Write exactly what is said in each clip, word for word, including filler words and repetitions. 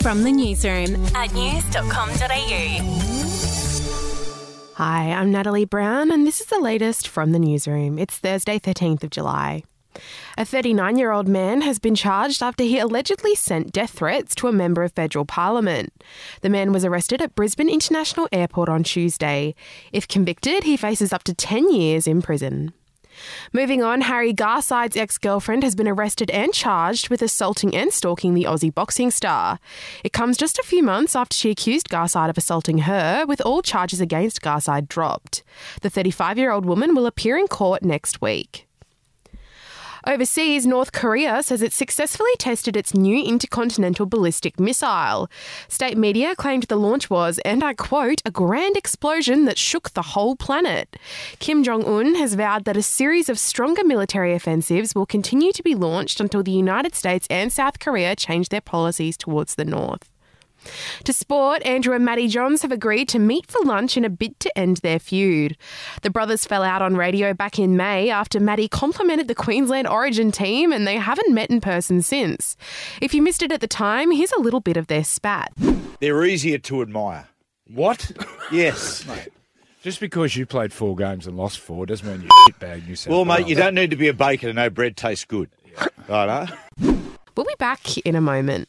From the newsroom at news dot com dot a u. Hi, I'm Natalie Brown and this is the latest from the newsroom. It's Thursday, thirteenth of July. A thirty-nine-year-old man has been charged after he allegedly sent death threats to a member of federal parliament. The man was arrested at Brisbane International Airport on Tuesday. If convicted, he faces up to ten years in prison. Moving on, Harry Garside's ex-girlfriend has been arrested and charged with assaulting and stalking the Aussie boxing star. It comes just a few months after she accused Garside of assaulting her, with all charges against Garside dropped. The thirty-five-year-old woman will appear in court next week. Overseas, North Korea says it successfully tested its new intercontinental ballistic missile. State media claimed the launch was, and I quote, a grand explosion that shook the whole planet. Kim Jong-un has vowed that a series of stronger military offensives will continue to be launched until the United States and South Korea change their policies towards the North. To sport, Andrew and Matty Johns have agreed to meet for lunch in a bid to end their feud. The brothers fell out on radio back in May after Matty complimented the Queensland Origin team, and they haven't met in person since. If you missed it at the time, here's a little bit of their spat. They're easier to admire. What? Yes. Mate, just because you played four games and lost four doesn't mean you shitbag yourself. Well, mate, you don't need to be a baker to know bread tastes good. Yeah. Right, huh? We'll be back in a moment.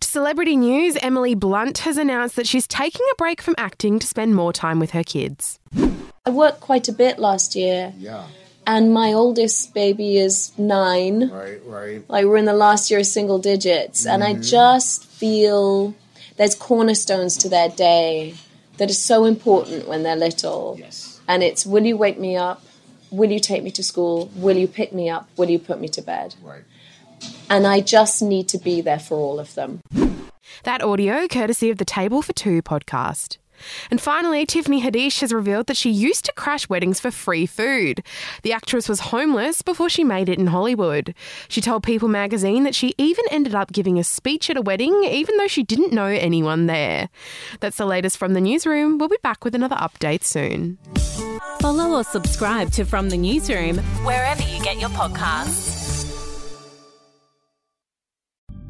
To celebrity news, Emily Blunt has announced that she's taking a break from acting to spend more time with her kids. I worked quite a bit last year. Yeah. And my oldest baby is nine. Right, right. Like, we're in the last year of single digits. Mm-hmm. And I just feel there's cornerstones to their day that are so important when they're little. Yes. And it's, will you wake me up? Will you take me to school? Will you pick me up? Will you put me to bed? Right. And I just need to be there for all of them. That audio courtesy of the Table for Two podcast. And finally, Tiffany Haddish has revealed that she used to crash weddings for free food. The actress was homeless before she made it in Hollywood. She told People magazine that she even ended up giving a speech at a wedding, even though she didn't know anyone there. That's the latest from the newsroom. We'll be back with another update soon. Follow or subscribe to From the Newsroom wherever you get your podcasts.